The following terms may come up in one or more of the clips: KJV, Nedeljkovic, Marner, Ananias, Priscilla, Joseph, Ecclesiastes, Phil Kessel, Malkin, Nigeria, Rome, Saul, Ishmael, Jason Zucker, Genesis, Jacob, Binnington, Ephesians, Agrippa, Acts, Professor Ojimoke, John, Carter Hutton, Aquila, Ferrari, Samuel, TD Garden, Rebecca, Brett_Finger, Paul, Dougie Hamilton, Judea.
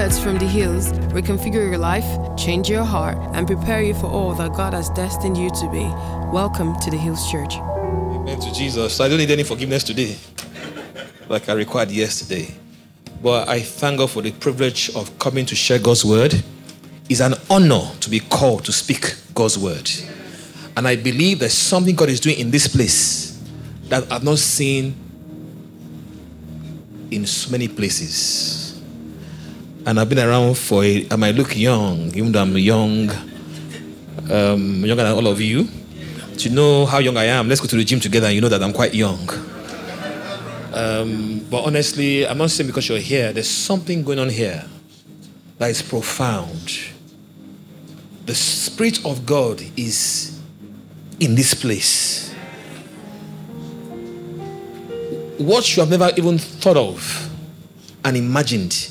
words from the hills reconfigure your life, change your heart, and prepare you for all that God has destined you to be. Welcome to the Hills Church. Amen to Jesus. I don't need any forgiveness today, like I required yesterday. But I thank God for the privilege of coming to share God's word. It's an honor to be called to speak God's word. And I believe there's something God is doing in this place that I've not seen in so many places. And I've been around for I might look young, even though I'm young, younger than all of you. To know how young I am, let's go to the gym together and you know that I'm quite young. But honestly, I'm not saying because you're here, there's something going on here that is profound. The Spirit of God is in this place. What you have never even thought of and imagined.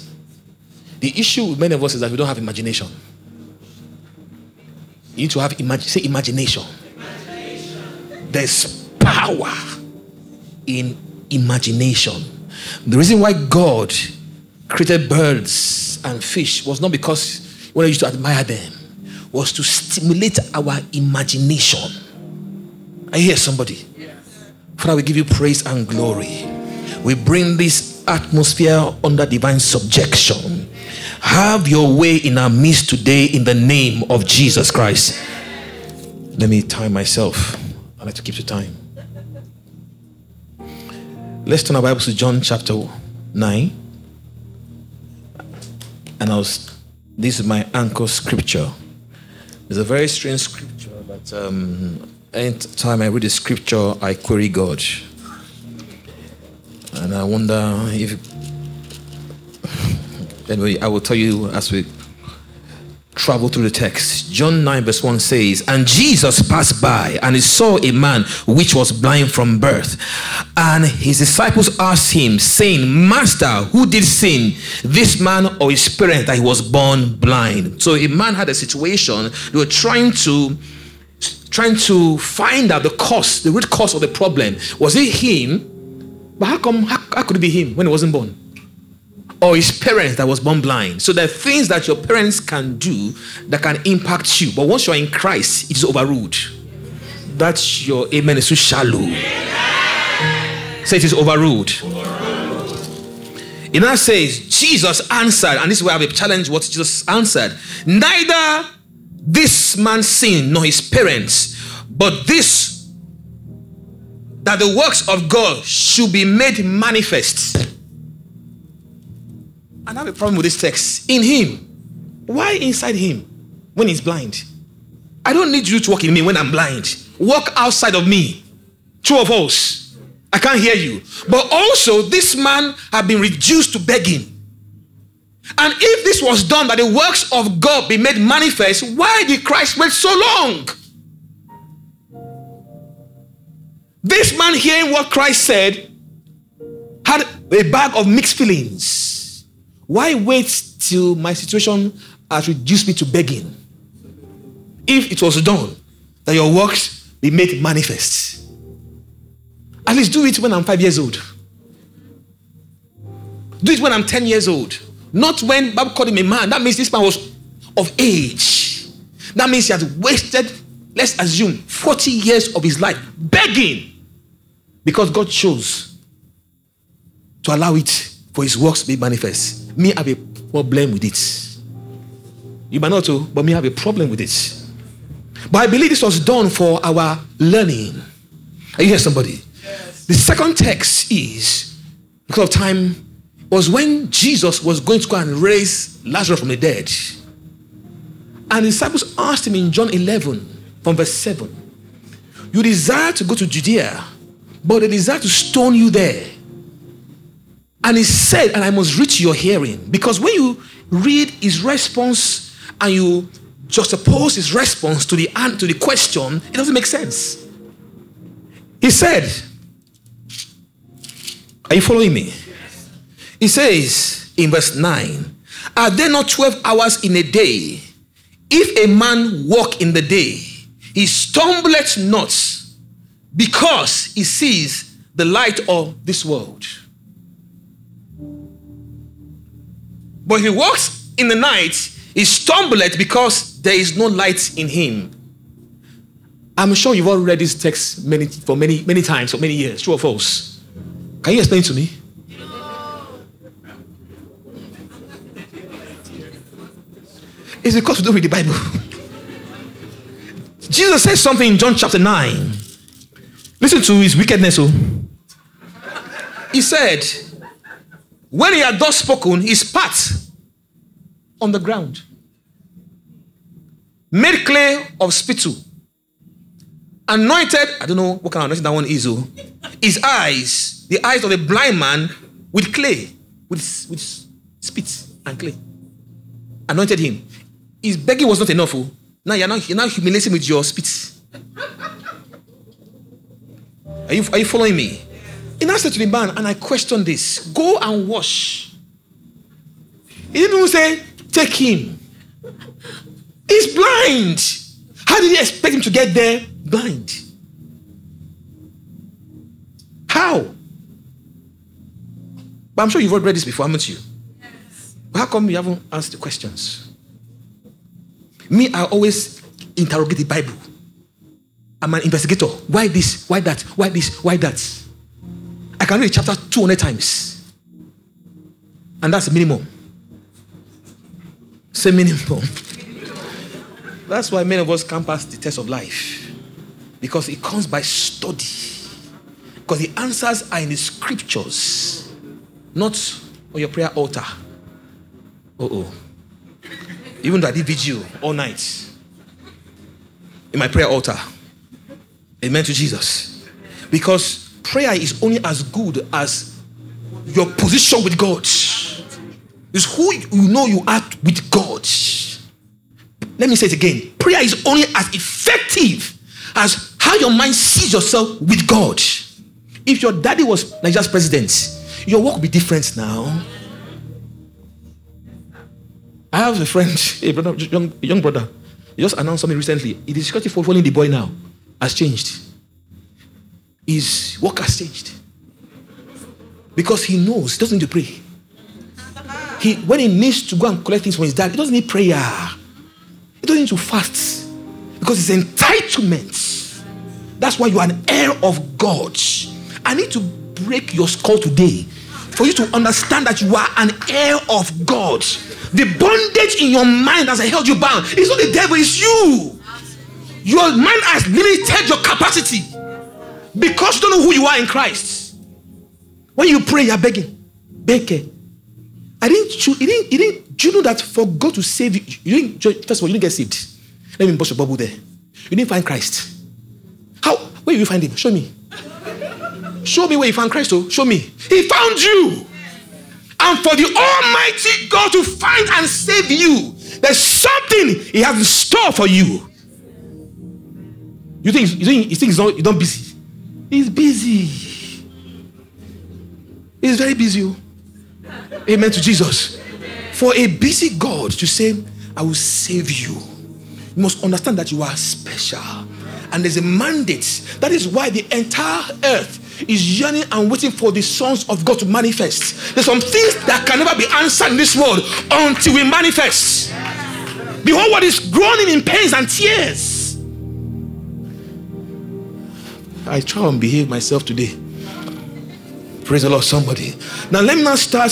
The issue with many of us is that we don't have imagination. You need to have imagination. There's power in imagination. The reason why God created birds and fish was not because we used to admire them, was to stimulate our imagination. I hear somebody. Yes. Father, we give you praise and glory. We bring this atmosphere under divine subjection. Have your way in our midst today in the name of Jesus Christ. Let me time myself. I like to keep to time. Let's turn our Bibles to John chapter 9. And this is my anchor scripture. It's a very strange scripture, but anytime I read the scripture, I query God. And I wonder if... Anyway, I will tell you as we travel through the text. John 9 verse 1 says, "And Jesus passed by, and he saw a man which was blind from birth. And his disciples asked him, saying, Master, who did sin, this man or his parents, that he was born blind?" So a man had a situation. They were trying to find out the root cause of the problem. Was it him? But how could it be him when he wasn't born? Or his parents that was born blind? So there are things that your parents can do that can impact you. But once you are in Christ, it is overruled. That's your amen is too shallow. Amen. So it is overruled. It now says, Jesus answered, and this is where I have a challenge what Jesus answered. "Neither this man sinned nor his parents, but this, that the works of God should be made manifest." And I have a problem with this text. In him. Why inside him when he's blind? I don't need you to walk in me when I'm blind. Walk outside of me. Two of us. I can't hear you. But also, this man had been reduced to begging. And if this was done, that the works of God be made manifest, why did Christ wait so long? This man, hearing what Christ said, had a bag of mixed feelings. Why wait till my situation has reduced me to begging? If it was done, that your works be made manifest. At least do it when I'm 5 years old. Do it when I'm 10 years old. Not when Bob called him a man. That means this man was of age. That means he had wasted, let's assume, 40 years of his life begging. Because God chose to allow it for his works to be manifest. Me have a problem with it. You might not too, but me have a problem with it. But I believe this was done for our learning. Are you here, somebody? Yes. The second text is, because of time, was when Jesus was going to go and raise Lazarus from the dead. And the disciples asked him in John 11, from verse 7, "You desire to go to Judea, but they desire to stone you there." And he said, "And I must reach your hearing." Because when you read his response and you just oppose his response to the question, it doesn't make sense. He said, are you following me? Yes. He says in verse 9, "Are there not 12 hours in a day? If a man walk in the day, he stumbleth not, because he sees the light of this world. But he walks in the night, he stumbleth because there is no light in him. I'm sure you've all read this text many times for many years. True or false? Can you explain to me? It's because we don't read the Bible. Jesus says something in John chapter 9. Listen to his wickedness. Oh. He said, when he had thus spoken, he spat on the ground, made clay of spittle, anointed, I don't know what kind of anointing that one is, oh, his eyes, the eyes of the blind man, with clay, with spit and clay. Anointed him. His begging was not enough. Oh. Now you're now humiliating him with your spit. Are you following me? And I said to the man, and I questioned this, go and wash. He didn't even say, take him. He's blind. How did you expect him to get there blind? How? But I'm sure you've already read this before, haven't you? Yes. But how come you haven't asked the questions? Me, I always interrogate the Bible. I'm an investigator. Why this? Why that? Why this? Why that? I can read a chapter 200 times. And that's the minimum. Say minimum. That's why many of us can't pass the test of life. Because it comes by study. Because the answers are in the scriptures, not on your prayer altar. Uh-oh. Even though I did vigil all night in my prayer altar. Amen to Jesus. Because prayer is only as good as your position with God. It's who you know you are with God. Let me say it again. Prayer is only as effective as how your mind sees yourself with God. If your daddy was Nigeria's president, your work would be different now. I have a friend, a young brother. He just announced something recently. The difficulty for following the boy now has changed. His work has changed. Because he knows he doesn't need to pray. When he needs to go and collect things from his dad, he doesn't need prayer. He doesn't need to fast. Because it's entitlement. That's why you are an heir of God. I need to break your skull today for you to understand that you are an heir of God. The bondage in your mind that has held you bound is not the devil, it's you. Your mind has limited your capacity. Because you don't know who you are in Christ. When you pray, you're begging. Beg. Didn't you know that for God to save you, first of all, you didn't get saved. Let me bust your bubble there. You didn't find Christ. How? Where did you find him? Show me. Show me where you found Christ, oh. Show me. He found you. And for the Almighty God to find and save you, there's something he has in store for you. You think he's not busy? He's busy. He's very busy. Amen to Jesus. For a busy God to say, I will save you. You must understand that you are special. And there's a mandate. That is why the entire earth is yearning and waiting for the sons of God to manifest. There's some things that can never be answered in this world until we manifest. The whole world is groaning in pains and tears. I try and behave myself today. Praise the Lord, somebody. Now let me now start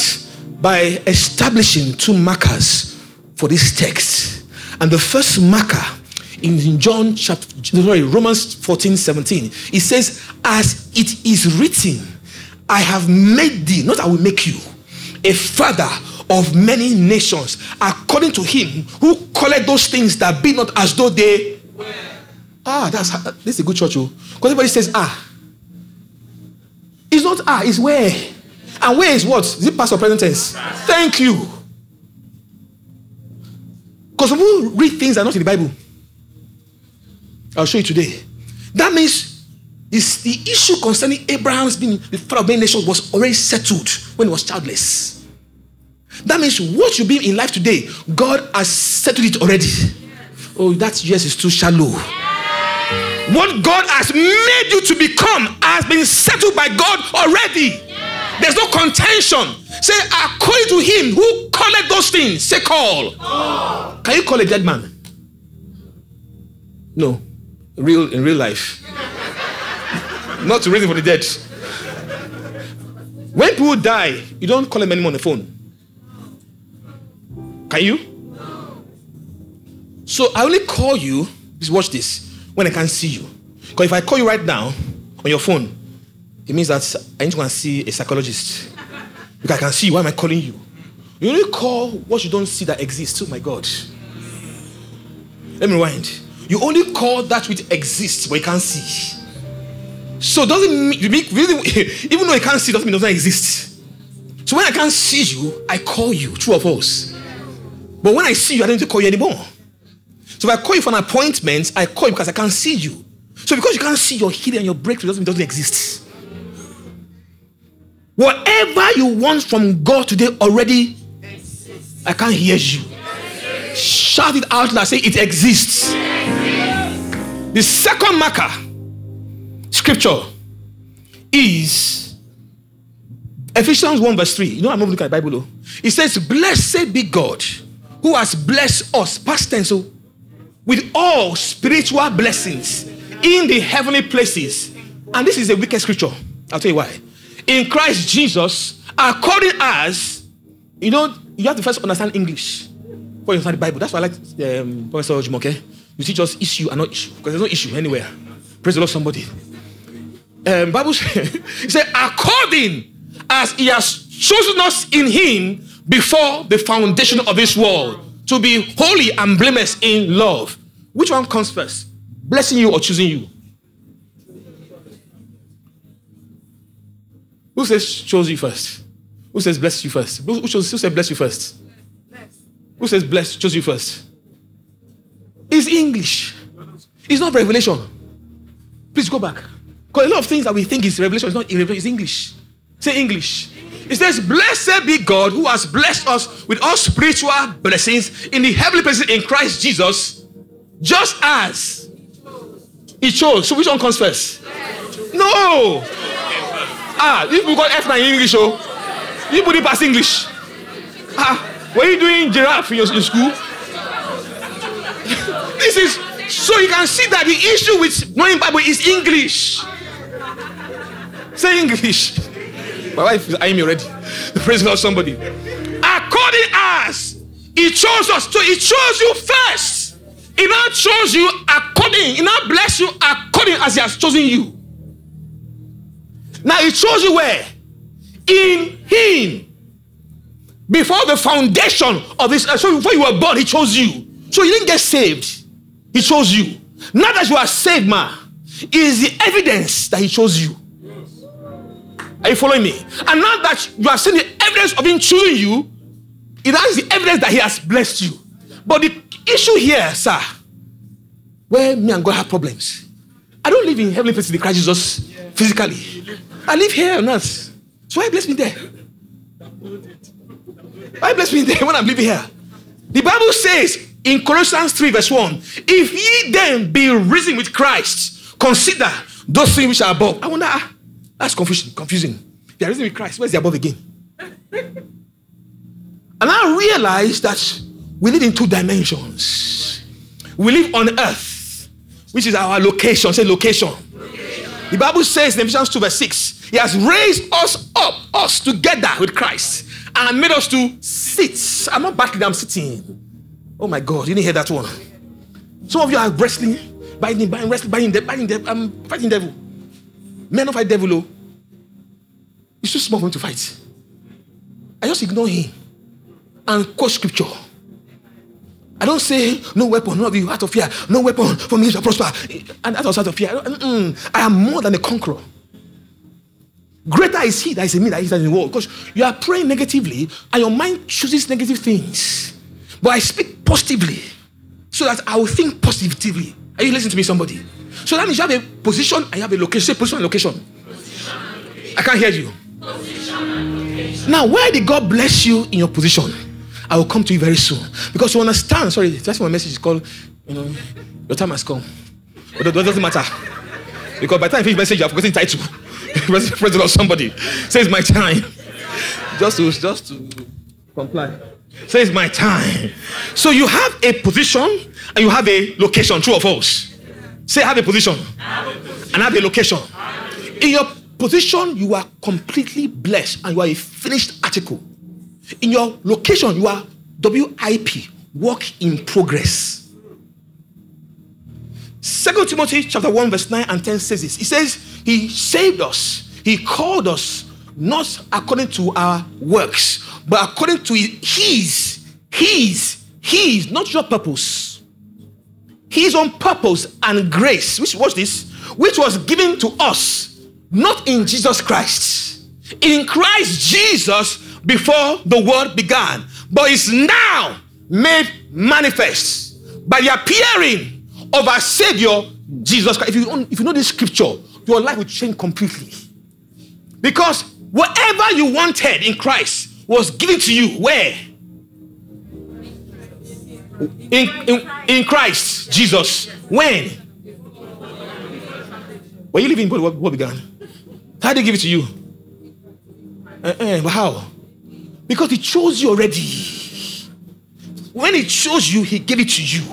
by establishing two markers for this text. And the first marker in Romans 14:17, it says, as it is written, I have made thee, not I will make you, a father of many nations, according to him who calleth those things that be not as though they were. This is a good church, oh. Because everybody says, It's not it's where. And where is what? Is it past or present tense? Thank you. Because when we read things that are not in the Bible, I'll show you today. That means the issue concerning Abraham's being the father of many nations was already settled when he was childless. That means what you be in life today, God has settled it already. Oh, that yes is too shallow. What God has made you to become has been settled by God already. Yeah. There's no contention. Say, according to him who calleth those things, say call. Can you call a dead man? No. In real life. Not to raise him for the dead. When people die, you don't call them anymore on the phone. Can you? So I only call you, just watch this, when I can see you. Because if I call you right now on your phone, it means that I need to go and see a psychologist. Because I can see you, why am I calling you? You only call what you don't see that exists. Oh my God. Let me rewind. You only call that which exists, but you can't see. So doesn't mean, even though I can't see, doesn't mean it doesn't exist. So when I can't see you, I call you, true or false. But when I see you, I don't need to call you anymore. So if I call you for an appointment, I call you because I can't see you. So because you can't see your healing and your breakthrough, doesn't mean it doesn't exist. Whatever you want from God today already exists. I can't hear you. Yes. Shout it out loud. Say it exists. Yes. The second marker, scripture, is Ephesians 1 verse 3. You know I'm not looking at the Bible though. It says, blessed be God who has blessed us, past tense, with all spiritual blessings in the heavenly places. And this is a wicked scripture. I'll tell you why. In Christ Jesus, according as, you know, you have to first understand English before you understand the Bible. That's why I like Professor Ojimoke. You teach us issue and not issue, because there's no issue anywhere. Praise the Lord, somebody. Bible says, according as he has chosen us in him before the foundation of this world, to be holy and blameless in love. Which one comes first? Blessing you or choosing you? Who says chose you first? Who says bless you first? Who says bless you first? Bless. Who says bless, chose you first? It's English. It's not revelation. Please go back. Because a lot of things that we think is revelation, it's not revelation, it's English. Say English. It says, blessed be God who has blessed us with all spiritual blessings in the heavenly places in Christ Jesus, just as he chose. So which one comes first? No! If we got F9 in English, oh, you put it past English. What are you doing giraffe in your school? This is, so you can see that the issue with knowing Bible is English. Say English. My wife is eyeing me already. Praise God, somebody. According as he chose us, so he chose you first. He now chose you according, he now bless you according as he has chosen you. Now, he chose you where? In him. Before the foundation of this earth. So before you were born, he chose you. So you didn't get saved. He chose you. Now that you are saved, ma, is the evidence that he chose you. Yes. Are you following me? And now that you have seen the evidence of him choosing you, it has the evidence that he has blessed you. But the issue here, sir, where me and God have problems. I don't live in heavenly places in Christ Jesus physically. I live here on earth. So why bless me there? Why bless me there when I'm living here? The Bible says in Colossians 3 verse 1, if ye then be risen with Christ, consider those things which are above. I wonder, that's confusing. They are risen with Christ. Where's the above again? And I realized that we live in two dimensions. We live on earth, which is our location. Say location. The Bible says in Ephesians 2 verse 6, he has raised us up, us together with Christ, and made us to sit. I'm not battling, I'm sitting. Oh my God, you didn't hear that one. Some of you are wrestling, biting devil. I'm fighting devil. Men don't fight devil, oh. It's too small for me to fight. I just ignore him and quote scripture. I don't say, no weapon, none of you out of fear. No weapon for me shall prosper. And that was out of fear. I am more than a conqueror. Greater is he that is in me than he that is in the world. Because you are praying negatively and your mind chooses negative things. But I speak positively so that I will think positively. Are you listening to me, somebody? So that means you have a position and you have a location. Say position and location. Position and location. I can't hear you. Position and location. Now, where did God bless you in your position? I will come to you very soon. Because you understand, sorry, that's my message is called, your time has come. But it doesn't matter. Because by the time you finish message, you have forgotten the title. Praise the Lord, somebody. Say, it's my time. Just to comply. So it's my time. So you have a position and you have a location. True or false? Say, I have a position and have a location. In your position, you are completely blessed and you are a finished article. In your location, you are WIP, work in progress. 2 Timothy chapter 1, verse 9 and 10 says this. It says, he saved us. He called us not according to our works, but according to his, not your purpose. His own purpose and grace, which was this, which was given to us, not in Jesus Christ. In Christ Jesus, before the world began, but is now made manifest by the appearing of our Savior, Jesus Christ. If you know this scripture, your life will change completely. Because whatever you wanted in Christ was given to you. Where? In Christ Jesus. When? Were you living in what began? How did he give it to you? But how? Because he chose you already. When he chose you, he gave it to you.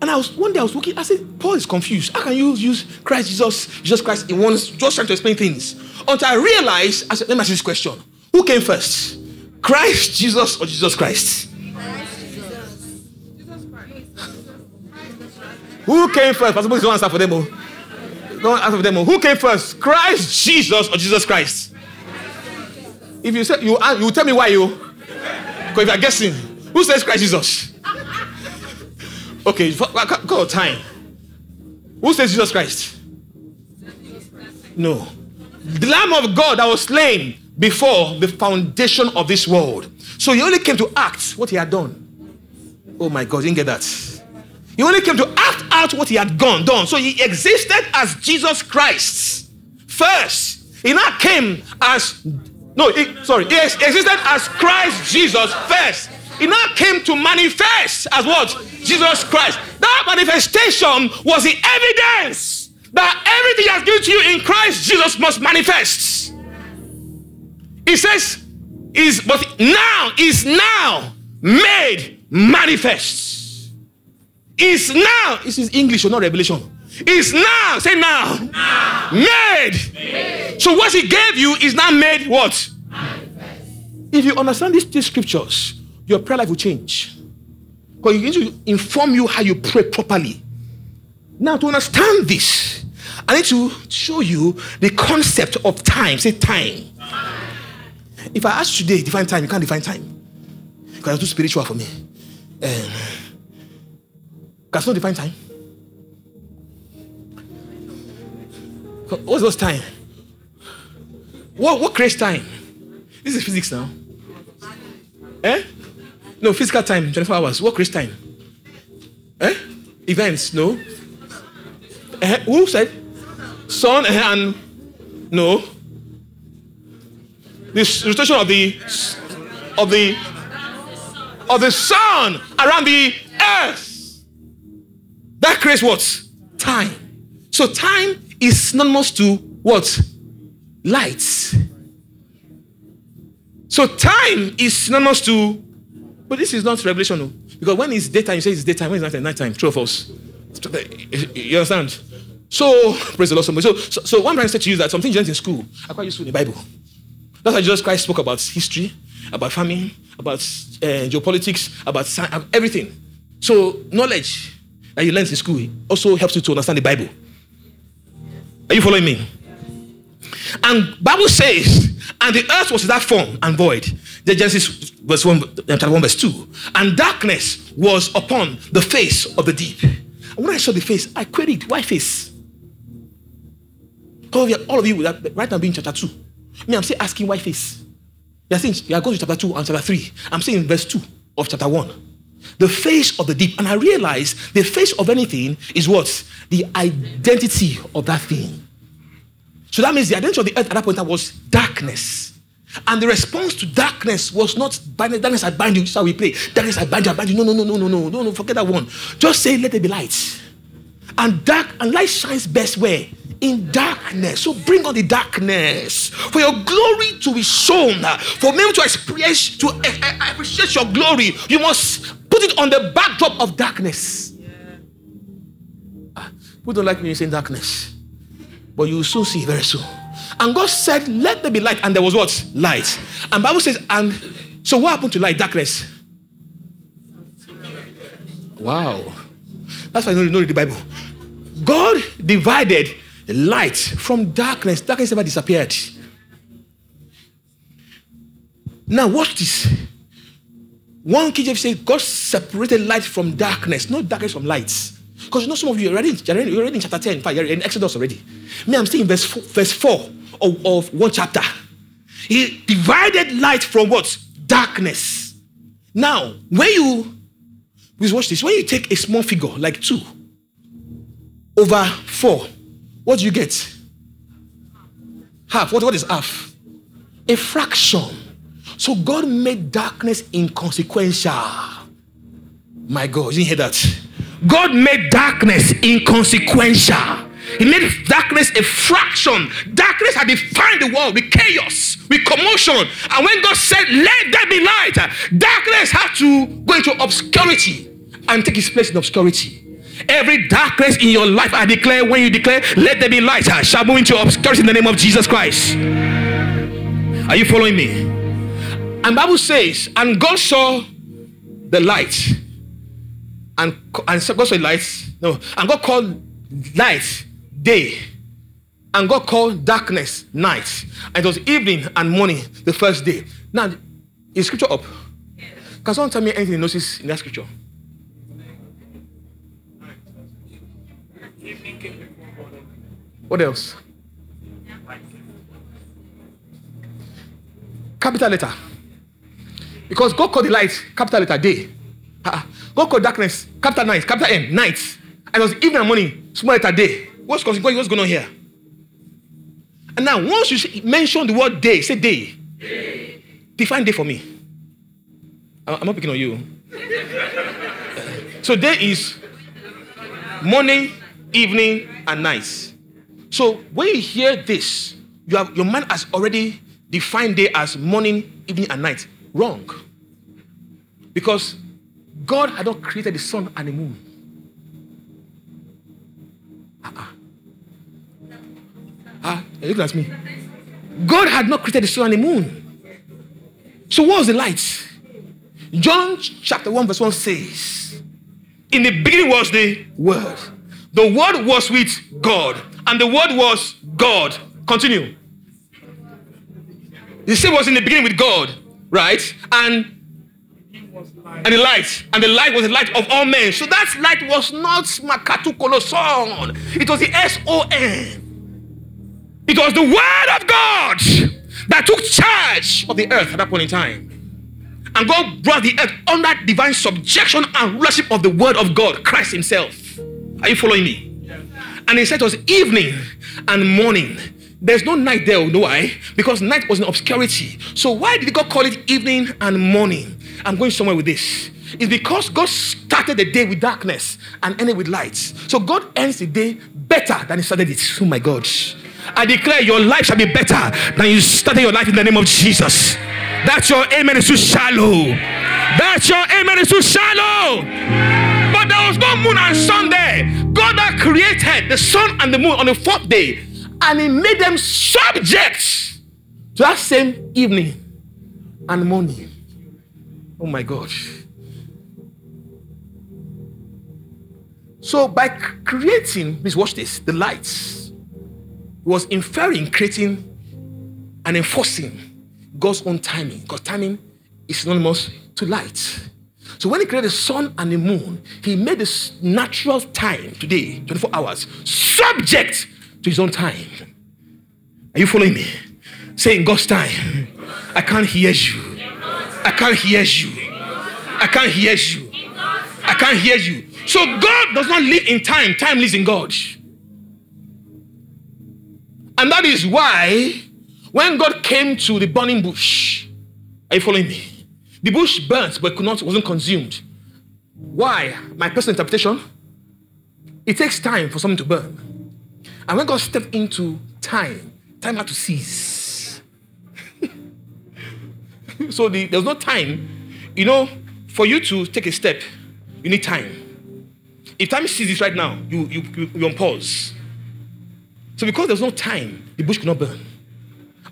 And one day I was looking, I said, Paul is confused. How can you use Christ Jesus Christ in one, just trying to explain things? Until I realized, I said, let me ask this question. Who came first? Christ Jesus or Jesus Christ? Christ Jesus. Jesus Christ. Who came first? Pastor Moses, don't answer for them all. Don't answer for them all. Who came first? Christ Jesus or Jesus Christ? If you say you tell me why you, because if you are guessing, who says Christ Jesus? Okay, go time. Who says Jesus Christ? No, the Lamb of God that was slain before the foundation of this world. So he only came to act what he had done. Oh my God, you didn't get that. He only came to act out what he had done. So he existed as Jesus Christ first. He now came as. It existed as Christ Jesus first. It now came to manifest as what? Jesus Christ. That manifestation was the evidence that everything that's given to you in Christ Jesus must manifest. It says, is now made manifest. Is now, this is English or not Revelation. Is now, say now. Made. So what he gave you is now made what? Manifest. If you understand these scriptures, your prayer life will change. Because it will inform you how you pray properly. Now to understand this, I need to show you the concept of time. Say time. If I ask you today, define time, you can't define time. Because it's too spiritual for me. Because not define time. What's those time? What creates time? This is physics now. Eh? No, physical time, 24 hours. What creates time? Eh? Events, no. Who said? Sun and no. This rotation of the sun around the earth. That creates what? Time. So time is synonymous to what? Light. So time is synonymous to, but this is not Revelation, no. Because when it's daytime, you say it's daytime. When it's nighttime, true or false? You understand? So praise the Lord. Somebody. So one person said to you that something you learned in school are quite useful in the Bible. That's why Jesus Christ spoke about history, about famine, about geopolitics, about science, about everything. So knowledge that you learned in school also helps you to understand the Bible. Are you following me? And Bible says, and the earth was without form and void. The Genesis chapter 1 verse 2. And darkness was upon the face of the deep. And when I saw the face, I queried, why face? All of you right now being chapter 2. Me, I'm still asking why face. You are going to chapter 2 and chapter 3. I'm saying verse 2 of chapter 1. The face of the deep. And I realized the face of anything is what? The identity of that thing. So that means the identity of the earth at that point was darkness. And the response to darkness was not darkness I bind you, that's how we play. Darkness I bind you. No, forget that one. Just say, let there be light. And light shines best where? in darkness. So bring on the darkness for your glory to be shown. For men to experience, to appreciate your glory, you must put it on the backdrop of darkness. Yeah. Who don't like me saying darkness? But you will soon see, very soon. And God said, let there be light. And there was what? Light. And Bible says, and so what happened to light? Darkness. Wow. That's why you don't read the Bible. God divided light from darkness. Darkness never disappeared. Now watch this. One KJV says, God separated light from darkness. Not darkness from light. Because you know some of you you're already in chapter 10. In fact, you're in Exodus already. Me, I'm still in verse 4 of one chapter. He divided light from what? Darkness. Now, please watch this. When you take a small figure, like 2/4, what do you get? Half. What is half? A fraction. So God made darkness inconsequential. My God, you didn't hear that? God made darkness inconsequential. He made darkness a fraction. Darkness had defined the world with chaos, with commotion. And when God said, let there be light, darkness had to go into obscurity and take its place in obscurity. Every darkness in your life, I declare, when you declare, let there be light, shall move into obscurity in the name of Jesus Christ. Are you following me? And Bible says, and God saw the light. And God saw light. No. And God called light day. And God called darkness night. And it was evening and morning, the first day. Now, is scripture up? Can someone tell me anything you notice in that scripture? What else? Capital letter. Because God called the light, capital letter, day. God called darkness, capital night, capital N, night. And it was evening and morning, small letter day. What's going on here? And now, once you mention the word day, say day. Day. Define day for me. I'm not picking on you. So day is morning, evening, and night. So when you hear this, your mind has already defined day as morning, evening, and night. Wrong. Because God had not created the sun and the moon. You're looking at me. God had not created the sun and the moon. So what was the light? John chapter 1 verse 1 says, in the beginning was the Word. The Word was with God. And the Word was God. Continue. The same was in the beginning with God. Right? And the light. And the light was the light of all men. So that light was not Makatu Koloson. It was the S-O-N. It was the Word of God that took charge of the earth at that point in time. And God brought the earth under divine subjection and rulership of the Word of God, Christ himself. Are you following me? Yes. And he said it was evening and morning. There's no night there, you know why? Because night was in obscurity. So why did God call it evening and morning? I'm going somewhere with this. It's because God started the day with darkness and ended with light. So God ends the day better than he started it. Oh my God. I declare your life shall be better than you started your life in the name of Jesus. That's your amen is too shallow. That's your amen is too shallow. But there was no moon and sun there. God had created the sun and the moon on the fourth day. And he made them subject to that same evening and morning. Oh my God. So by creating, please watch this, the lights, was inferring, creating, and enforcing God's own timing. Because timing is synonymous to light. So when he created the sun and the moon, he made this natural time today, 24 hours, subject to his own time. Are you following me? Saying God's time. I can't hear you. I can't hear you. I can't hear you. I can't hear you. So God does not live in time. Time lives in God. And that is why when God came to the burning bush, are you following me? The bush burnt but wasn't consumed. Why? My personal interpretation, it takes time for something to burn. And when God stepped into time, time had to cease. So there's no time. You know, for you to take a step, you need time. If time ceases right now, you're on pause. So because there's no time, the bush could not burn.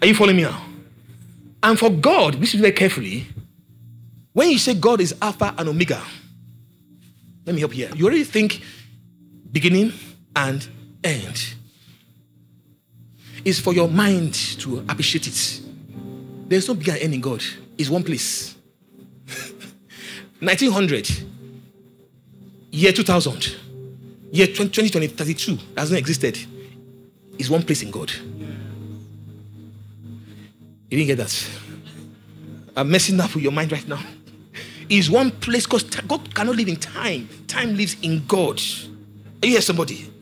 Are you following me now? And for God, listen very carefully, when you say God is Alpha and Omega, let me help you here. You already think beginning and end. It's for your mind to appreciate it. There's no beginning and end in God. It's one place. 1900, year 2000, year 2032 hasn't existed. It's one place in God. You didn't get that. I'm messing up with your mind right now. Is one place, because God cannot live in time. Time lives in God. Are you here, somebody?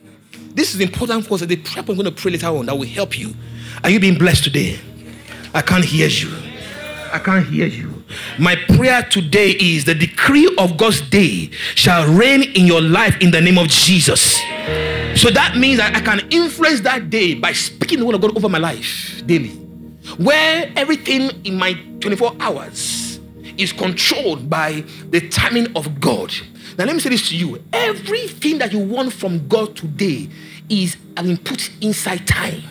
This is important for us. The prayer point I'm going to pray later on that will help you. Are you being blessed today? I can't hear you. I can't hear you. My prayer today is the decree of God's day shall reign in your life in the name of Jesus. So that means that I can influence that day by speaking the word of God over my life daily. Where everything in my 24 hours is controlled by the timing of God. Now let me say this to you. Everything that you want from God today is an input inside time.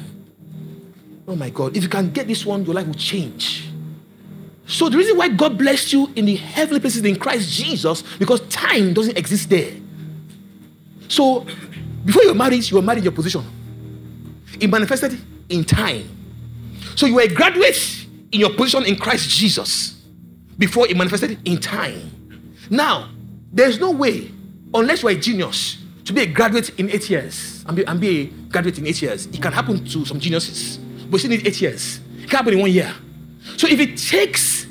Oh my God, if you can get this one, your life will change. So the reason why God blessed you in the heavenly places in Christ Jesus, because time doesn't exist there. So before you were married in your position. It manifested in time. So you were a graduate in your position in Christ Jesus before it manifested in time. Now, there's no way, unless you're a genius, to be a graduate in 8 years and be a graduate in 8 years. It can happen to some geniuses, but you still need 8 years. It can happen in 1 year. So if it takes,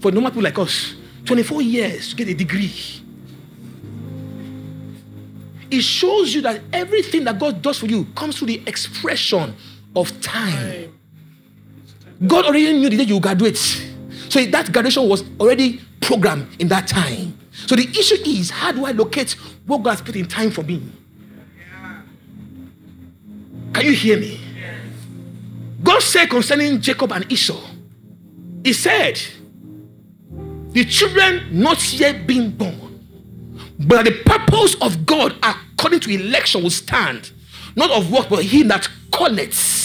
for normal people like us, 24 years to get a degree, it shows you that everything that God does for you comes through the expression of time. God already knew the day you graduate. So that graduation was already programmed in that time. So the issue is, how do I locate what God has put in time for me? Yeah. Can you hear me? Yes. God said concerning Jacob and Esau, he said, the children not yet being born, but the purpose of God according to election will stand, not of work, but him that calleth.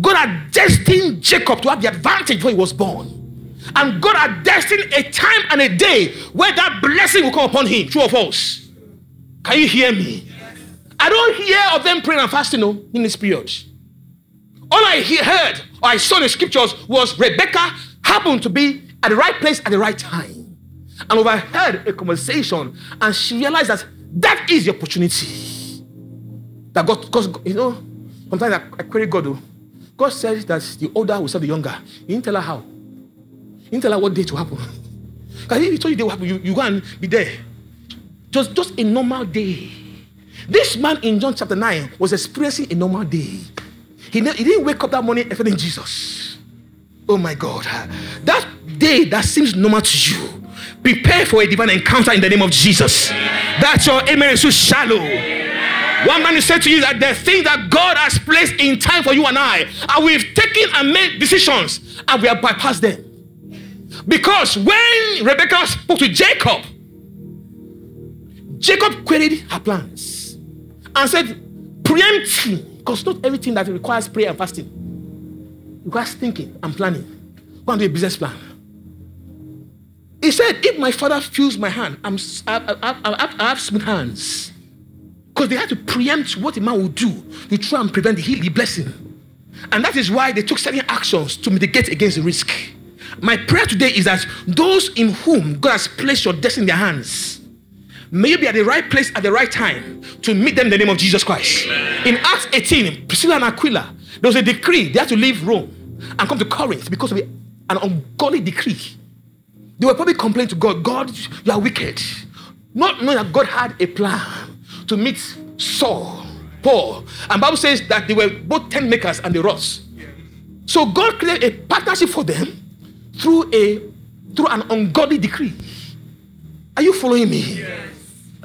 God had destined Jacob to have the advantage before he was born. And God had destined a time and a day where that blessing will come upon him. True or false? Can you hear me? Yes. I don't hear of them praying and fasting in this period. All I heard or I saw in the scriptures was Rebecca happened to be at the right place at the right time. And overheard a conversation, and she realized that is the opportunity. That God, because, sometimes I query God. God says that the older will serve the younger. He didn't tell her how. He didn't tell her what day to happen. Because if he told you day will happen, you go and be there. Just a normal day. This man in John chapter 9 was experiencing a normal day. He didn't wake up that morning expecting Jesus. Oh my God. That day that seems normal to you, prepare for a divine encounter in the name of Jesus. That's your amen is so shallow. One man who said to you that the thing that God has placed in time for you and we've taken and made decisions, and we have bypassed them. Because when Rebecca spoke to Jacob, Jacob queried her plans and said, preempting, because not everything that requires prayer and fasting requires thinking and planning. Go and do a business plan. He said, if my father feels my hand, I have smooth hands. Because they had to preempt what a man would do to try and prevent the blessing. And that is why they took certain actions to mitigate against the risk. My prayer today is that those in whom God has placed your destiny in their hands, may you be at the right place at the right time to meet them in the name of Jesus Christ. In Acts 18, Priscilla and Aquila, there was a decree they had to leave Rome and come to Corinth because of an ungodly decree. They were probably complaining to God, God, you are wicked. Not knowing that God had a plan to meet Saul, Paul. And Bible says that they were both tent makers and the rods. So God created a partnership for them through an ungodly decree. Are you following me? Yes.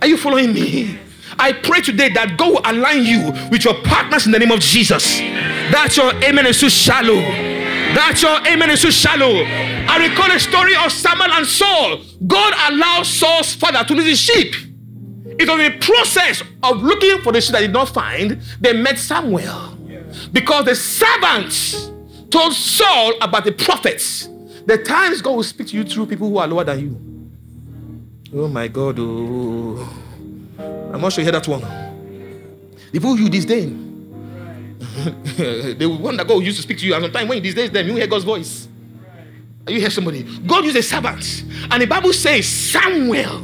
Are you following me? Yes. I pray today that God will align you with your partners in the name of Jesus. That your amen is too shallow. That your amen is too shallow. I recall a story of Samuel and Saul. God allowed Saul's father to lose his sheep. It was a process of looking for the sheep that they did not find. They met Samuel. Because the servants told Saul about the prophets. The times God will speak to you through people who are lower than you. Oh my God. Oh. I'm not sure you heard that one. The people you disdain. The one that God used to speak to you. And sometimes when you disdain them, you hear God's voice. You hear somebody. God used a servant. And the Bible says Samuel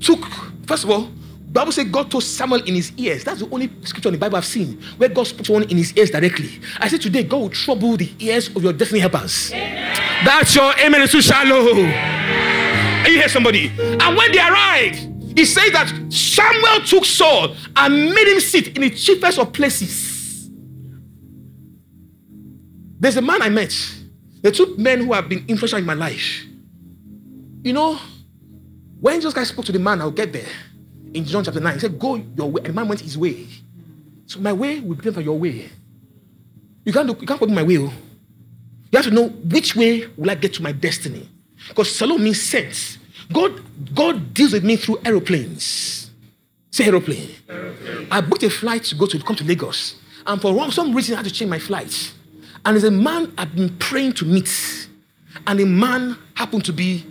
took, first of all, the Bible says God told Samuel in his ears. That's the only scripture in the Bible I've seen where God spoke to one in his ears directly. I said today, God will trouble the ears of your destiny helpers. Amen. That's your amen to shallow. And you hear somebody. And when they arrived, he says that Samuel took Saul and made him sit in the chiefest of places. There's a man I met. There are two men who have been influential in my life. You know, when Jesus Christ spoke to the man, I'll get there. In John chapter 9, he said, go your way. And the man went his way. So my way will depend on your way. You can't copy my way. You have to know which way will I get to my destiny. Because Siloam means sense. God deals with me through aeroplanes. Say aeroplane. Aeroplane. I booked a flight to come to Lagos. And for some reason, I had to change my flight. And there's a man I've been praying to meet. And the man happened to be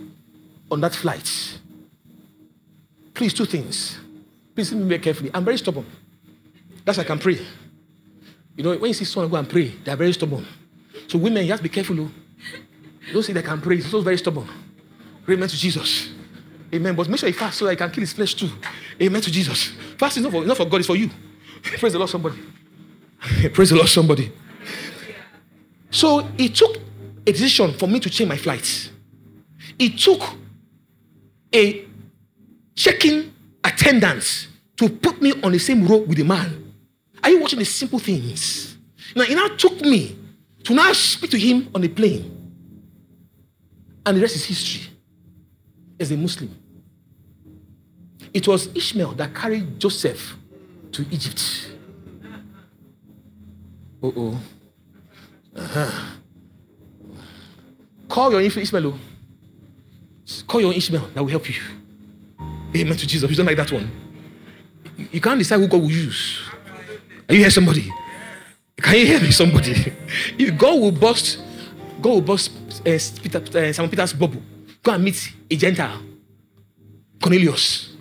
on that flight. Please, two things. Please listen to me very carefully. I'm very stubborn. That's why I can pray. You know, when you see someone go and pray, they're very stubborn. So women, you have to be careful. Don't say they can pray. It's so very stubborn. Amen to Jesus. Amen. But make sure you fast so I can kill his flesh too. Amen to Jesus. Fast is not for God, it's for you. Praise the Lord, somebody. Praise the Lord, somebody. So it took a decision for me to change my flight. It took a checking attendance to put me on the same row with the man. Are you watching the simple things? Now, it now took me to now speak to him on the plane. And the rest is history. As a Muslim, it was Ishmael that carried Joseph to Egypt. Call your Ishmael. Call your Ishmael that will help you. Amen to Jesus. You don't like that one. You can't decide who God will use. Are you here, somebody? Can you hear me, somebody? If God will bust Simon Peter's bubble. Go and meet a Gentile, Cornelius.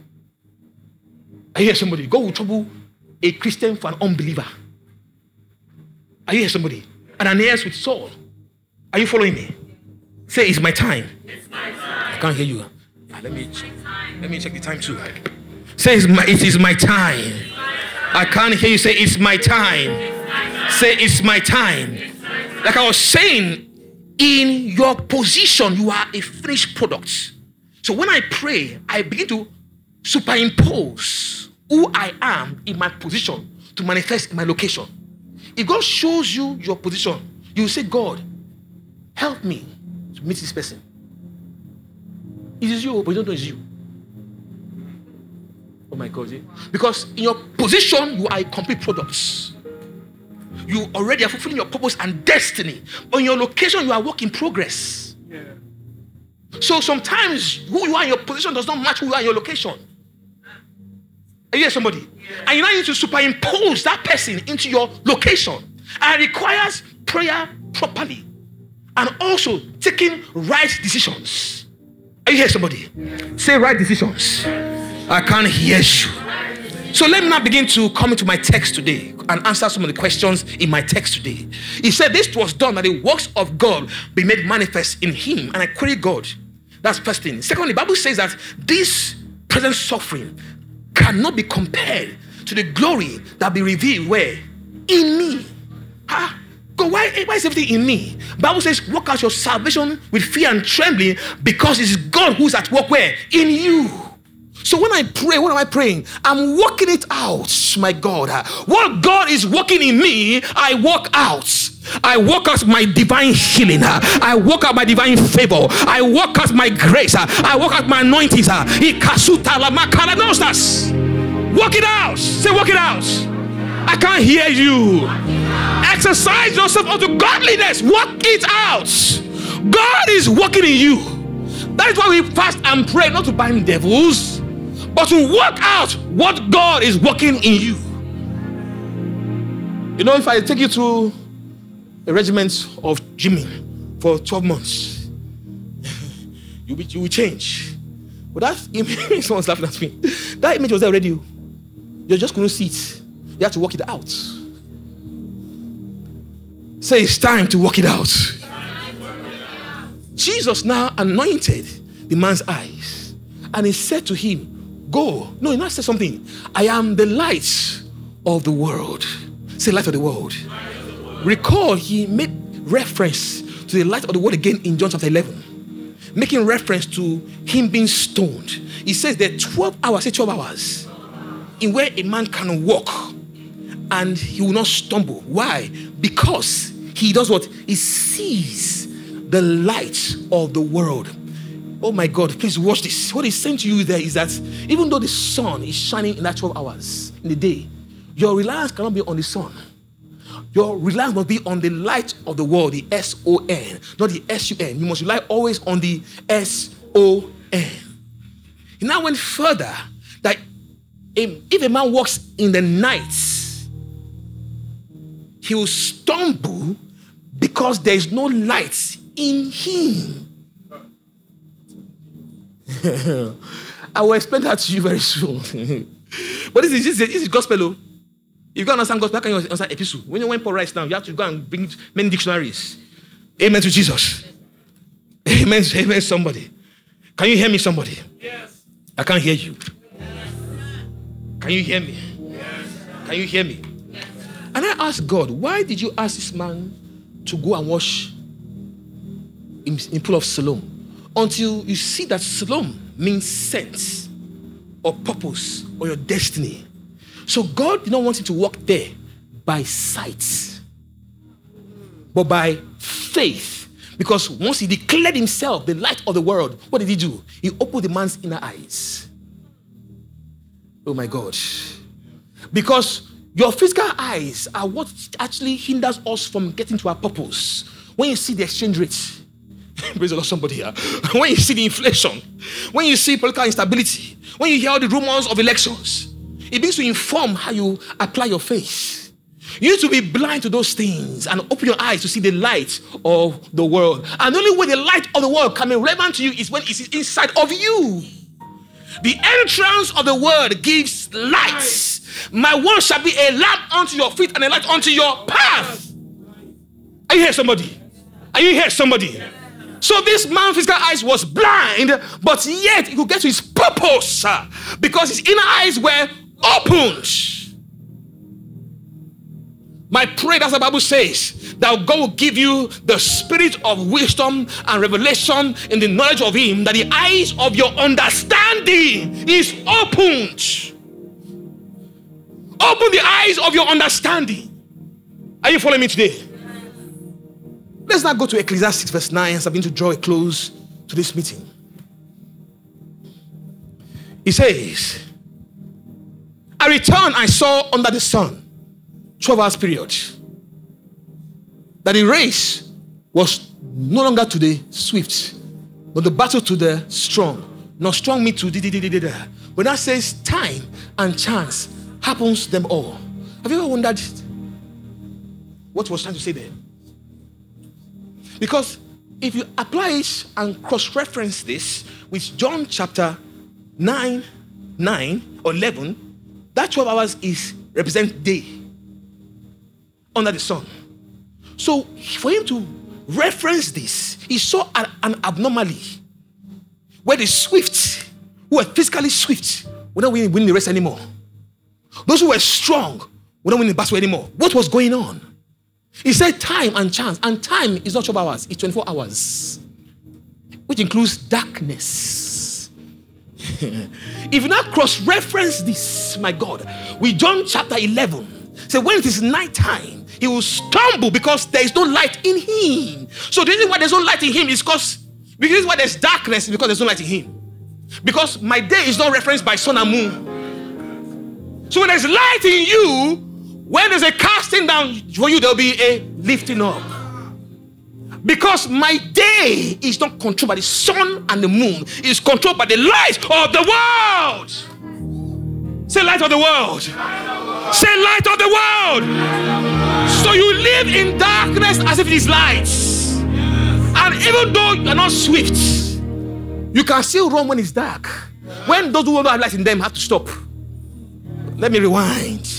Are you here, somebody? God will trouble a Christian for an unbeliever. Are you here, somebody? Ananias with Saul. Are you following me? Say, it's my time. It's my time. I can't hear you. Let me check the time too. Say, it is my time. It's my time. I can't hear you. Say, it's my time. It's my time. Say, it's my time. It's my time. Like I was saying, in your position, you are a finished product. So when I pray, I begin to superimpose who I am in my position to manifest in my location. If God shows you your position, you say, God, help me to meet this person. It is you, but you don't know it's you. Oh my God. Yeah. Because in your position, you are a complete product. You already are fulfilling your purpose and destiny. On your location, you are work in progress. Yeah. So sometimes who you are in your position does not match who you are in your location. Are you hear somebody? Yeah. And you now need to superimpose that person into your location. And it requires prayer properly. And also taking right decisions. Are you hear somebody? Yeah. Say right decisions. I can't hear you. So let me now begin to come into my text today and answer some of the questions in my text today. He said this was done that the works of God be made manifest in him. And I query God. That's first thing. Secondly, the Bible says that this present suffering cannot be compared to the glory that be revealed where? In me. Huh? God, why is everything in me? The Bible says, work out your salvation with fear and trembling because it is God who is at work where? In you. So when I pray, what am I praying? I'm working it out, my God. What God is working in me, I work out. I work out my divine healing. I work out my divine favor. I work out my grace. I work out my anointings. Work it out. Say, work it out. I can't hear you. Exercise yourself unto godliness. Work it out. God is working in you. That is why we fast and pray, not to bind devils, but to work out what God is working in you. You know, if I take you through a regiment of gymming for 12 months, you will change. But that image, someone's laughing at me. That image was there already. You just couldn't see it. You have to work it out. Say, it's time to work it out. Jesus now anointed the man's eyes, and he said to him, go. No, he now said something. I am the light of the world. Say, light of the world. Recall, he made reference to the light of the world again in John chapter 11, making reference to him being stoned. He says there are 12 hours, say 12 hours, in where a man can walk and he will not stumble. Why? Because he does what? He sees the light of the world. Oh my God, please watch this. What he's saying to you there is that even though the sun is shining in that 12 hours in the day, your reliance cannot be on the sun. Your reliance must be on the light of the world, the S-O-N, not the S-U-N. You must rely always on the S-O-N. He now went further that if a man walks in the night, he will stumble because there is no light in him. I will explain that to you very soon. But this is gospel. If you can't understand gospel, how can you understand epistle? When Paul writes down, you have to go and bring many dictionaries. Amen to Jesus. Amen, amen, somebody. Can you hear me, somebody? Yes. I can't hear you. Yes. Can you hear me? Yes. Can you hear me? Yes. And I asked God, why did you ask this man to go and wash in the pool of Siloam? Until you see that Siloam means sense or purpose or your destiny. So God did not want him to walk there by sight, but by faith. Because once he declared himself the light of the world, what did he do? He opened the man's inner eyes. Oh my God. Because your physical eyes are what actually hinders us from getting to our purpose. When you see the exchange rate, praise the Lord, somebody here. When you see the inflation, when you see political instability, when you hear all the rumors of elections, it begins to inform how you apply your faith. You need to be blind to those things and open your eyes to see the light of the world. And the only way the light of the world can be relevant to you is when it's inside of you. The entrance of the word gives light. My word shall be a lamp unto your feet and a light unto your path. Are you here, somebody? Are you here, somebody? So this man's physical eyes was blind, but yet he could get to his purpose because his inner eyes were opened. My prayer, that's the Bible says, that God will give you the spirit of wisdom and revelation in the knowledge of him, that the eyes of your understanding is opened. Open the eyes of your understanding. Are you following me today? Let's now go to Ecclesiastes verse 9 as I begin to draw a close to this meeting. It says, I returned, I saw under the sun, 12 hours period, that the race was no longer to the swift, but the battle to the strong, nor strong me to da-da-da-da-da. When that says time and chance happens them all. Have you ever wondered what was trying to say there? Because if you apply it and cross-reference this with John chapter 9 or 11, that 12 hours is represent day under the sun. So for him to reference this, he saw an abnormality where the swift, who were physically swift, were not winning the race anymore. Those who were strong were not winning the battle anymore. What was going on? He said time and chance, and time is not 12 hours, it's 24 hours, which includes darkness. If you now cross-reference this, my God, with John chapter 11, say when it is night time, he will stumble because there is no light in him. So the reason why there's no light in him is because why there's darkness is because there's no light in him. Because my day is not referenced by sun and moon. So when there's light in you, when there's a casting down for you, there'll be a lifting up. Because my day is not controlled by the sun and the moon. It's controlled by the light of the world. Say light of the world. Say light of the world. So you live in darkness as if it is light. And even though you are not swift, you can still run when it's dark. When those who don't have light in them have to stop. Let me rewind.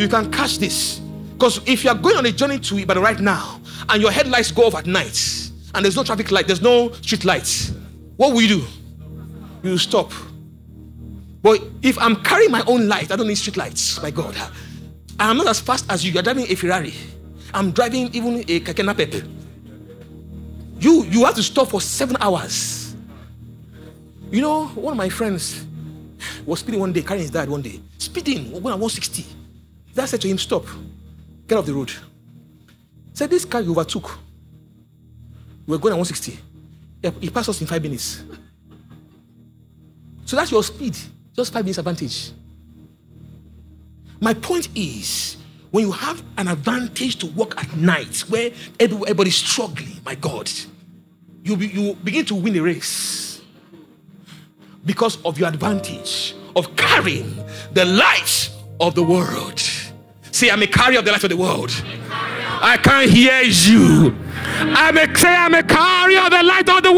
You can catch this. Because if you are going on a journey to Ibadan right now, and your headlights go off at night, and there's no traffic light, there's no street lights, what will you do? You stop. But if I'm carrying my own light, I don't need street lights, my God. I'm not as fast as you. You're driving a Ferrari. I'm driving even a Kakena Pepe. You have to stop for 7 hours. You know, one of my friends was speeding one day, carrying his dad one day. Speeding, when I was 160. Dad said to him, stop, get off the road. Said, this car you overtook, we're going at 160. He passed us in 5 minutes. So that's your speed, just 5 minutes advantage. My point is, when you have an advantage to walk at night, where everybody's struggling, my God, you begin to win the race because of your advantage of carrying the light of the world. See, I'm a carrier of the light of the world. I can't hear you. I'm a carrier of the light of the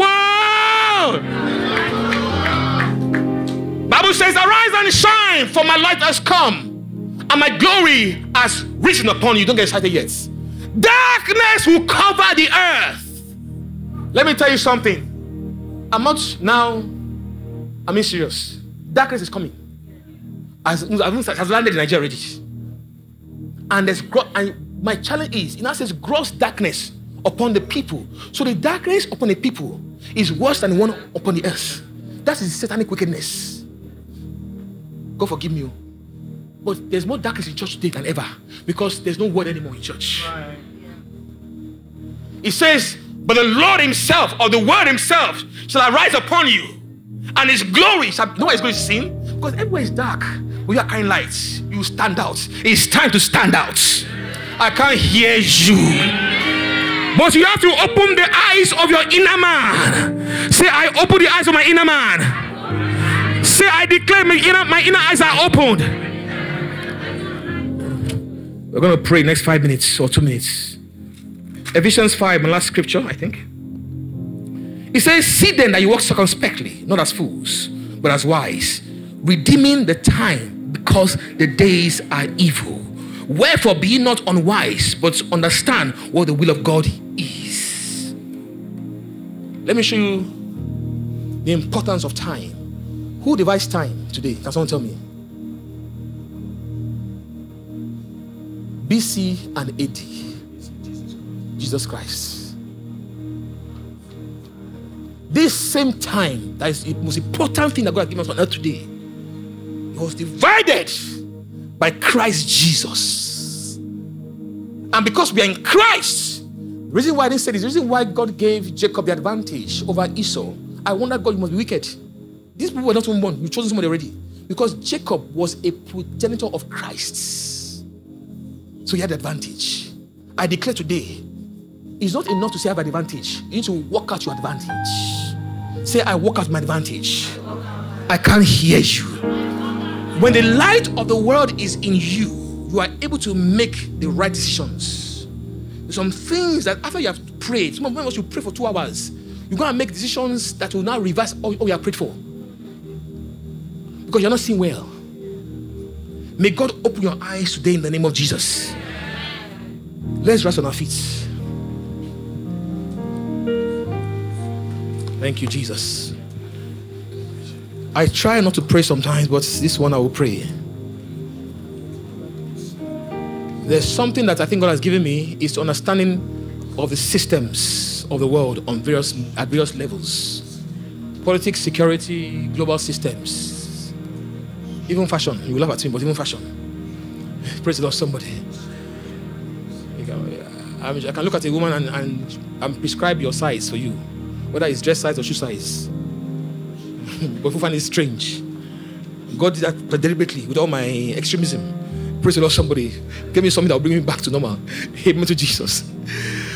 world. Bible says, arise and shine, for my light has come, and my glory has risen upon you. Don't get excited yet. Darkness will cover the earth. Let me tell you something. I'm serious. Darkness is coming. Has landed in Nigeria already. And there's my challenge is, it now says gross darkness upon the people. So the darkness upon the people is worse than the one upon the earth. That is satanic wickedness. God forgive me. But there's more darkness in church today than ever, because there's no word anymore in church. Right. It says, but the Lord himself, or the word himself, shall arise upon you, and his glory shall, no one is going to sin, because everywhere is dark. When you are carrying lights, you stand out. It's time to stand out. I can't hear you. But you have to open the eyes of your inner man. Say, I open the eyes of my inner man. Say, I declare my inner eyes are opened. We're going to pray next 5 minutes or 2 minutes. Ephesians 5, my last scripture, I think. It says, see then that you walk circumspectly, not as fools, but as wise, redeeming the time, because the days are evil. Wherefore, be ye not unwise, but understand what the will of God is. Let me show you the importance of time. Who devised time today? Can someone tell me? BC and AD. Jesus Christ. This same time, that is the most important thing that God has given us on earth today, it was divided by Christ Jesus. And because we are in Christ, the reason why I didn't say this, the reason why God gave Jacob the advantage over Esau, I wonder, God, you must be wicked. These people were not even born. You've chosen somebody already. Because Jacob was a progenitor of Christ. So he had the advantage. I declare today, it's not enough to say I have an advantage. You need to work out your advantage. Say, I work out my advantage. I can't hear you. When the light of the world is in you, you are able to make the right decisions. There's some things that after you have prayed, some of us you pray for 2 hours, you're going to make decisions that will now reverse all you have prayed for. Because you're not seeing well. May God open your eyes today in the name of Jesus. Let's rest on our feet. Thank you, Jesus. I try not to pray sometimes, but this one I will pray. There's something that I think God has given me, is understanding of the systems of the world at various levels. Politics, security, global systems. Even fashion. You laugh at me, but even fashion. Praise the Lord, somebody. I can look at a woman and prescribe your size for you, whether it's dress size or shoe size. But people find it strange. God did that deliberately with all my extremism. Praise the Lord, somebody. Give me something that will bring me back to normal. Amen to Jesus.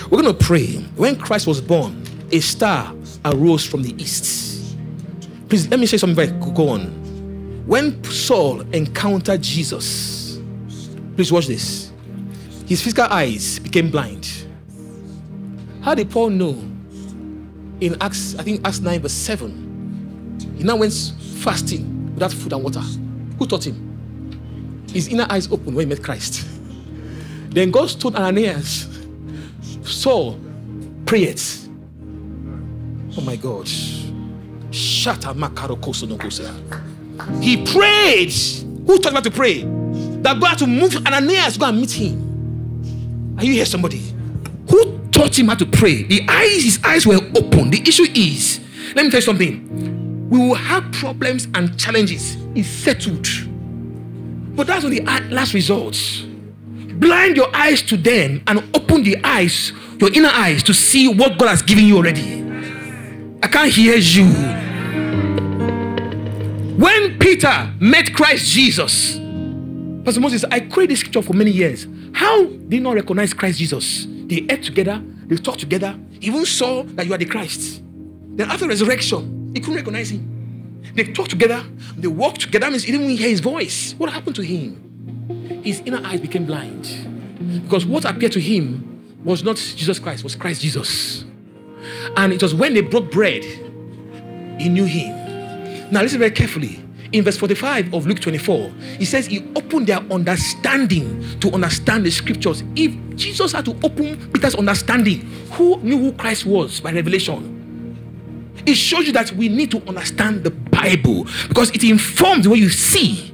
We're going to pray. When Christ was born, a star arose from the east. Please, let me say something if I could go on. When Saul encountered Jesus, please watch this. His physical eyes became blind. How did Paul know? In Acts, I think Acts 9 verse 7, he now went fasting without food and water. Who taught him? His inner eyes opened when he met Christ. Then God told Ananias, Saul prayed. Oh my God. He prayed. Who taught him how to pray? That God had to move Ananias to go and meet him. Are you here, somebody? Who taught him how to pray? His eyes were open. The issue is, let me tell you something. We will have problems and challenges. It's settled. But that's only the last resort. Blind your eyes to them and open the eyes, your inner eyes, to see what God has given you already. I can't hear you. When Peter met Christ Jesus, Pastor Moses, I quoted this scripture for many years. How did he not recognize Christ Jesus? They ate together, they talked together, even saw that you are the Christ. Then after resurrection, he couldn't recognize him. They talked together, they walked together, that means he didn't even hear his voice. What happened to him? His inner eyes became blind. Because what appeared to him was not Jesus Christ, was Christ Jesus. And it was when they broke bread, he knew him. Now listen very carefully. In verse 45 of Luke 24, he says he opened their understanding to understand the scriptures. If Jesus had to open Peter's understanding, who knew who Christ was by revelation? It shows you that we need to understand the Bible because it informs the way you see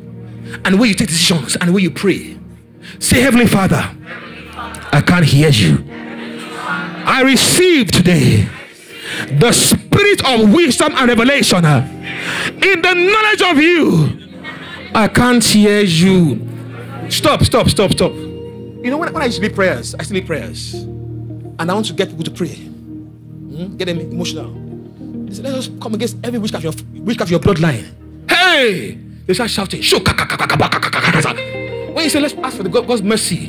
and the way you take decisions and the way you pray. Say, Heavenly Father, I can't hear you. I receive today the spirit of wisdom and revelation in the knowledge of you. I can't hear you. Stop. You know, when I used to lead prayers, I still lead prayers. And I want to get people to pray. Get them emotional. They say, let us come against every witchcraft of your bloodline. Hey! They start shouting. When you say, let's ask for the God's mercy.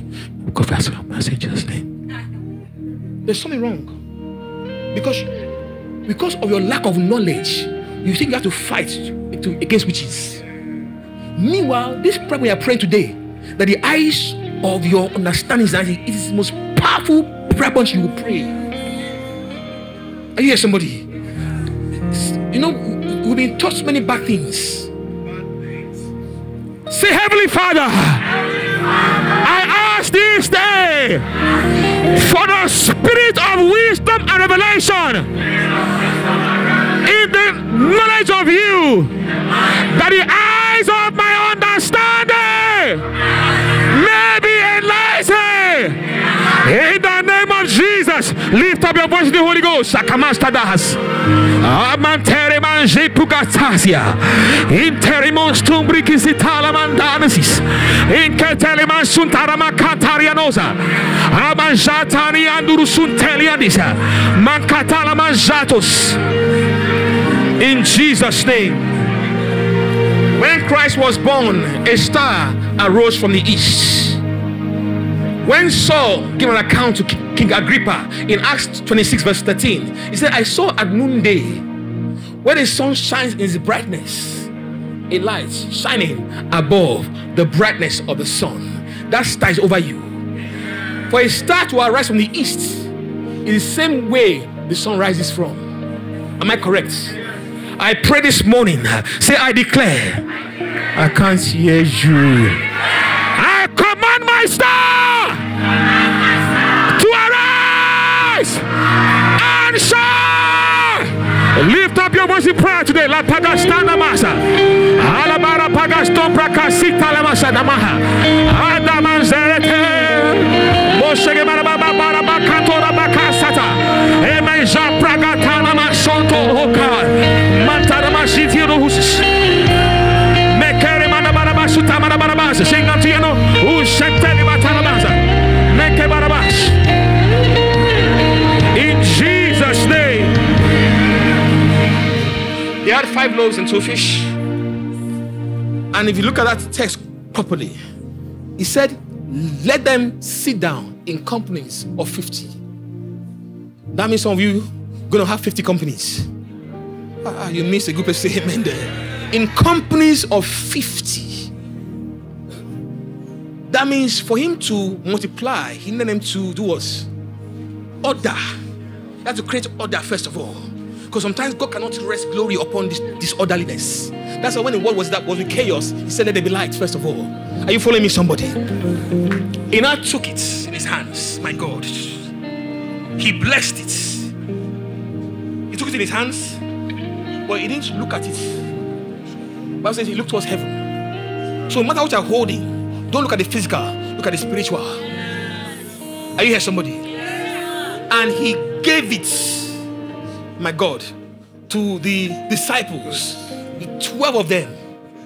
God ask for mercy in Jesus' name. There's something wrong. Because of your lack of knowledge, you think you have to fight against witches. Meanwhile, this prayer we are praying today, that the eyes of your understanding is the most powerful prayer point you will pray. Are you here, somebody? You know, we've been taught many bad things. Say, Heavenly Father, I ask this day for the spirit of wisdom and revelation. Knowledge of you, that the eyes of my understanding may be enlightened in the name of Jesus. Lift up your voice to the Holy Ghost. In Jesus' name. When Christ was born, a star arose from the east. When Saul gave an account to King Agrippa in Acts 26 verse 13, he said, I saw at noonday, where the sun shines in its brightness, a light shining above the brightness of the sun. That star is over you. For a star to arise from the east is the same way the sun rises from. Am I correct? I pray this morning. Say, I declare, I can't hear you. I command my star to arise and shine. Lift up your voice in prayer today. La Pagastana Masa. Alabara Pagasto Prakasita Lamasa Namaha. Adaman Zerete. Moshege Barababa Barabakatora Bakasata. Amen. Japragatana Mashoto Hoka. In Jesus' name. They had 5 loaves and 2 fish. And And if you look at that text properly, he said, let them sit down in companies of 50. That means some of you are going to have 50 companies. Ah, you missed a good place to say amen there. In companies of 50. That means for him to multiply, he needed them to do what? Order. You have to create order first of all. Because sometimes God cannot rest glory upon this disorderliness. That's why when the world was that was in chaos, he said, let there be light first of all. Are you following me, somebody? He now took it in his hands. My God. He blessed it. He took it in his hands, but he didn't look at it. The Bible says he looked towards heaven. So no matter what you're holding, don't look at the physical, look at the spiritual. Are you here, somebody? And he gave it, my God, to the disciples, the 12 of them.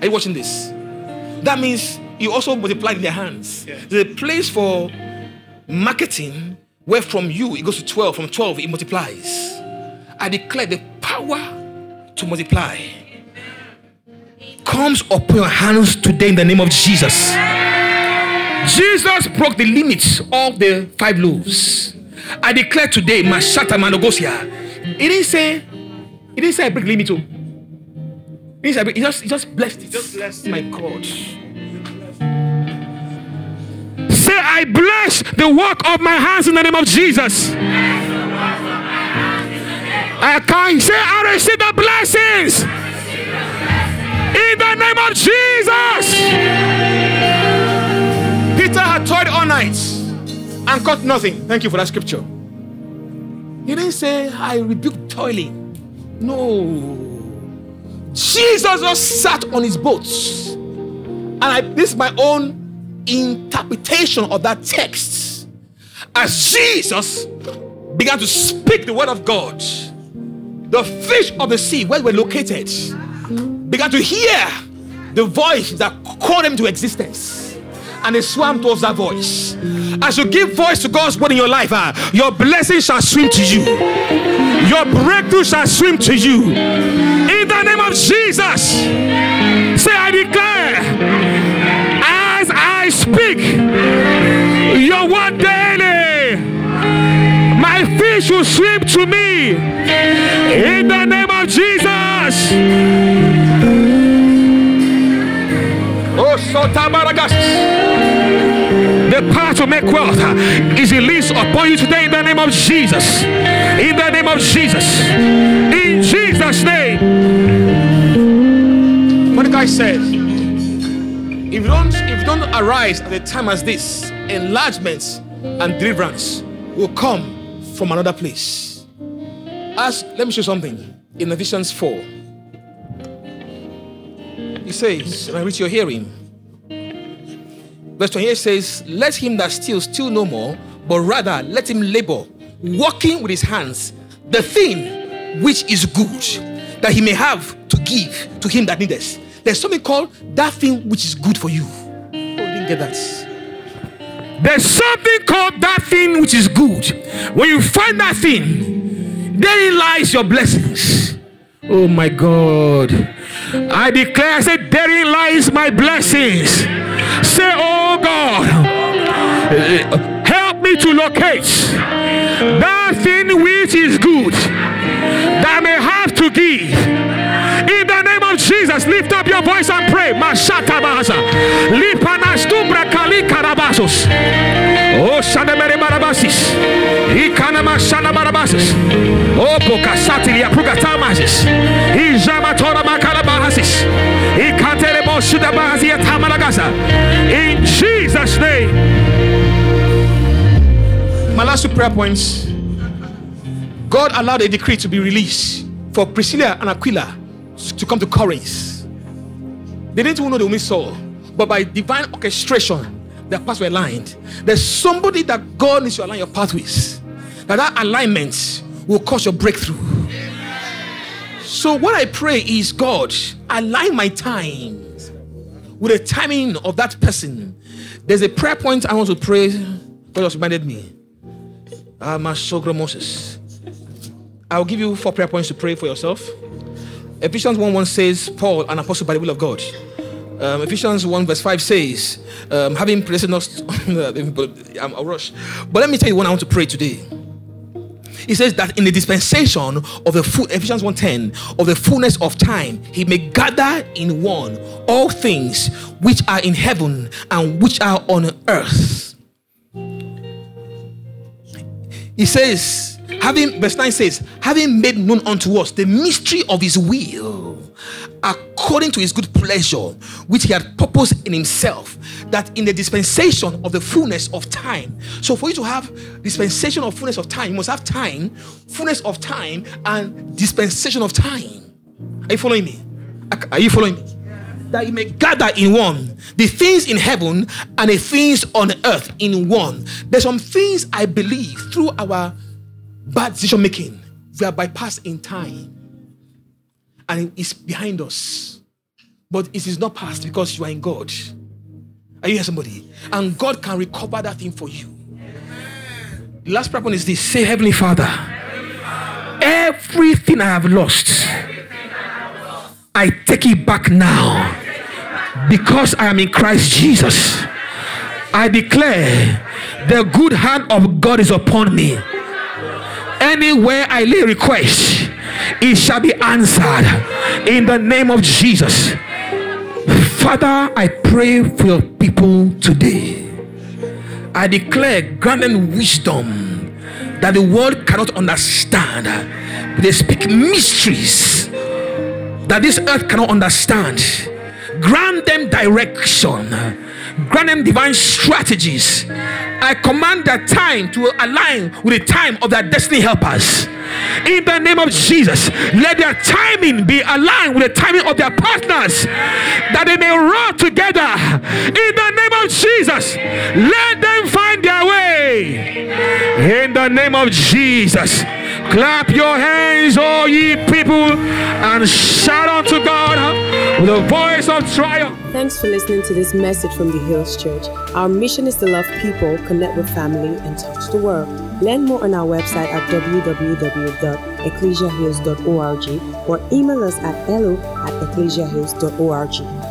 Are you watching this? That means you also multiplied in their hands. Yeah. There's a place for marketing where from you it goes to 12, from 12 it multiplies. I declare the power to multiply comes upon your hands today in the name of Jesus. Yeah. Jesus broke the limits of the 5 loaves. I declare today, Mashata Manogosia. He didn't say I break limit. He just blessed it. Just blessed my God. Say, I bless the work of my hands in the name of Jesus. I can't say I receive the blessings in the name of Jesus. Peter had toiled all night and caught nothing. Thank you for that scripture. He didn't say, I rebuke toiling. No. Jesus just sat on his boats. And this is my own interpretation of that text. As Jesus began to speak the word of God, the fish of the sea, where we're located, began to hear the voice that called them to existence. And they swam towards that voice. As you give voice to God's word in your life, your blessing shall swim to you. Your breakthrough shall swim to you. In the name of Jesus, say, I declare, as I speak your word daily, my fish will swim to me. In the name of Jesus. The power to make wealth is released upon you today in the name of Jesus. In the name of Jesus. In Jesus' name. Mordecai said, if you don't arise at a time as this, enlargements and deliverance will come from another place. Let me show you something. In Ephesians 4, he says, and I reach your hearing. Verse 28 says, let him that steals steal no more, but rather let him labor, working with his hands, the thing which is good, that he may have to give to him that needeth. There's something called that thing which is good for you. Oh, you didn't get that. There's something called that thing which is good. When you find that thing, therein lies your blessings. Oh my God. I declare, I say, therein lies my blessings. Say, oh God, help me to locate that thing which is good that I may have to give. In the name of Jesus, lift up your voice and pray. In Jesus' name. My last 2 prayer points. God allowed a decree to be released for Priscilla and Aquila to come to Corinth. They didn't even know they would meet Saul, but by divine orchestration, their paths were aligned. There's somebody that God needs to align your path with. That alignment will cause your breakthrough. So what I pray is, God, align my time with the timing of that person. There's a prayer point I want to pray. God just reminded me. My sogra Moses. I'll give you 4 prayer points to pray for yourself. Ephesians 1:1 says, Paul, an apostle by the will of God. Ephesians 1 verse 5 says, having placed us, I'll rush. But let me tell you what I want to pray today. He says that in the dispensation of the full, Ephesians 1:10, of the fullness of time, he may gather in one all things which are in heaven and which are on earth. He says, verse 9 says, having made known unto us the mystery of his will, according to his good pleasure, which he had purposed in himself, that in the dispensation of the fullness of time. So for you to have dispensation of fullness of time, you must have time, fullness of time, and dispensation of time. Are you following me? Yes. That you may gather in one the things in heaven and the things on earth in one. There's some things I believe through our bad decision making, we are bypassed in time. And it's behind us. But it is not past because you are in God. Are you here, somebody? And God can recover that thing for you. Amen. The last prayer point is this. Say, Heavenly Father, everything I have lost, I take it back now. Because I am in Christ Jesus. I declare the good hand of God is upon me. Anywhere I lay request, it shall be answered in the name of Jesus. Father, I pray for your people today. I declare granted wisdom that the world cannot understand. They speak mysteries that this earth cannot understand. Grant them direction. Grant them divine strategies. I command their time to align with the time of their destiny helpers. In the name of Jesus, let their timing be aligned with the timing of their partners, that they may roll together. In the name of Jesus, let them find their way. In the name of Jesus, clap your hands, all ye people, and shout unto God with a voice of triumph. Thanks for listening to this message from The Hills Church. Our mission is to love people, connect with family, and touch the world. Learn more on our website at www.ecclesiahills.org or email us at hello@ecclesiahills.org.